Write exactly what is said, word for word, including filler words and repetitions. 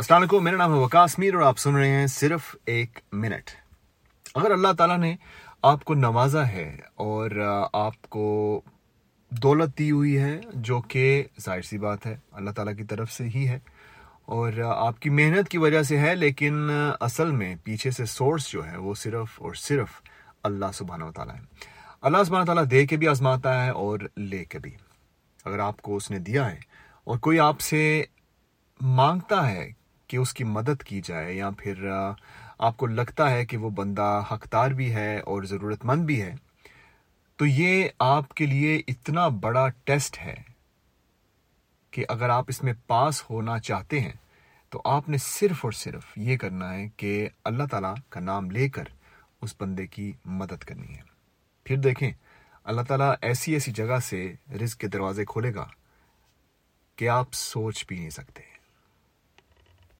السلام علیکم، میرا نام ہے وقاص میر اور آپ سن رہے ہیں صرف ایک منٹ۔ اگر اللہ تعالیٰ نے آپ کو نوازا ہے اور آپ کو دولت دی ہوئی ہے جو کہ ظاہر سی بات ہے اللہ تعالیٰ کی طرف سے ہی ہے اور آپ کی محنت کی وجہ سے ہے، لیکن اصل میں پیچھے سے سورس جو ہے وہ صرف اور صرف اللہ سبحانہ و تعالیٰ ہے۔ اللہ سبحانہ و تعالیٰ دے کے بھی آزماتا ہے اور لے کے بھی۔ اگر آپ کو اس نے دیا ہے اور کوئی آپ سے مانگتا ہے کہ اس کی مدد کی جائے، یا پھر آپ کو لگتا ہے کہ وہ بندہ حقدار بھی ہے اور ضرورت مند بھی ہے، تو یہ آپ کے لیے اتنا بڑا ٹیسٹ ہے کہ اگر آپ اس میں پاس ہونا چاہتے ہیں تو آپ نے صرف اور صرف یہ کرنا ہے کہ اللہ تعالیٰ کا نام لے کر اس بندے کی مدد کرنی ہے۔ پھر دیکھیں اللہ تعالیٰ ایسی ایسی جگہ سے رزق کے دروازے کھولے گا کہ آپ سوچ بھی نہیں سکتے۔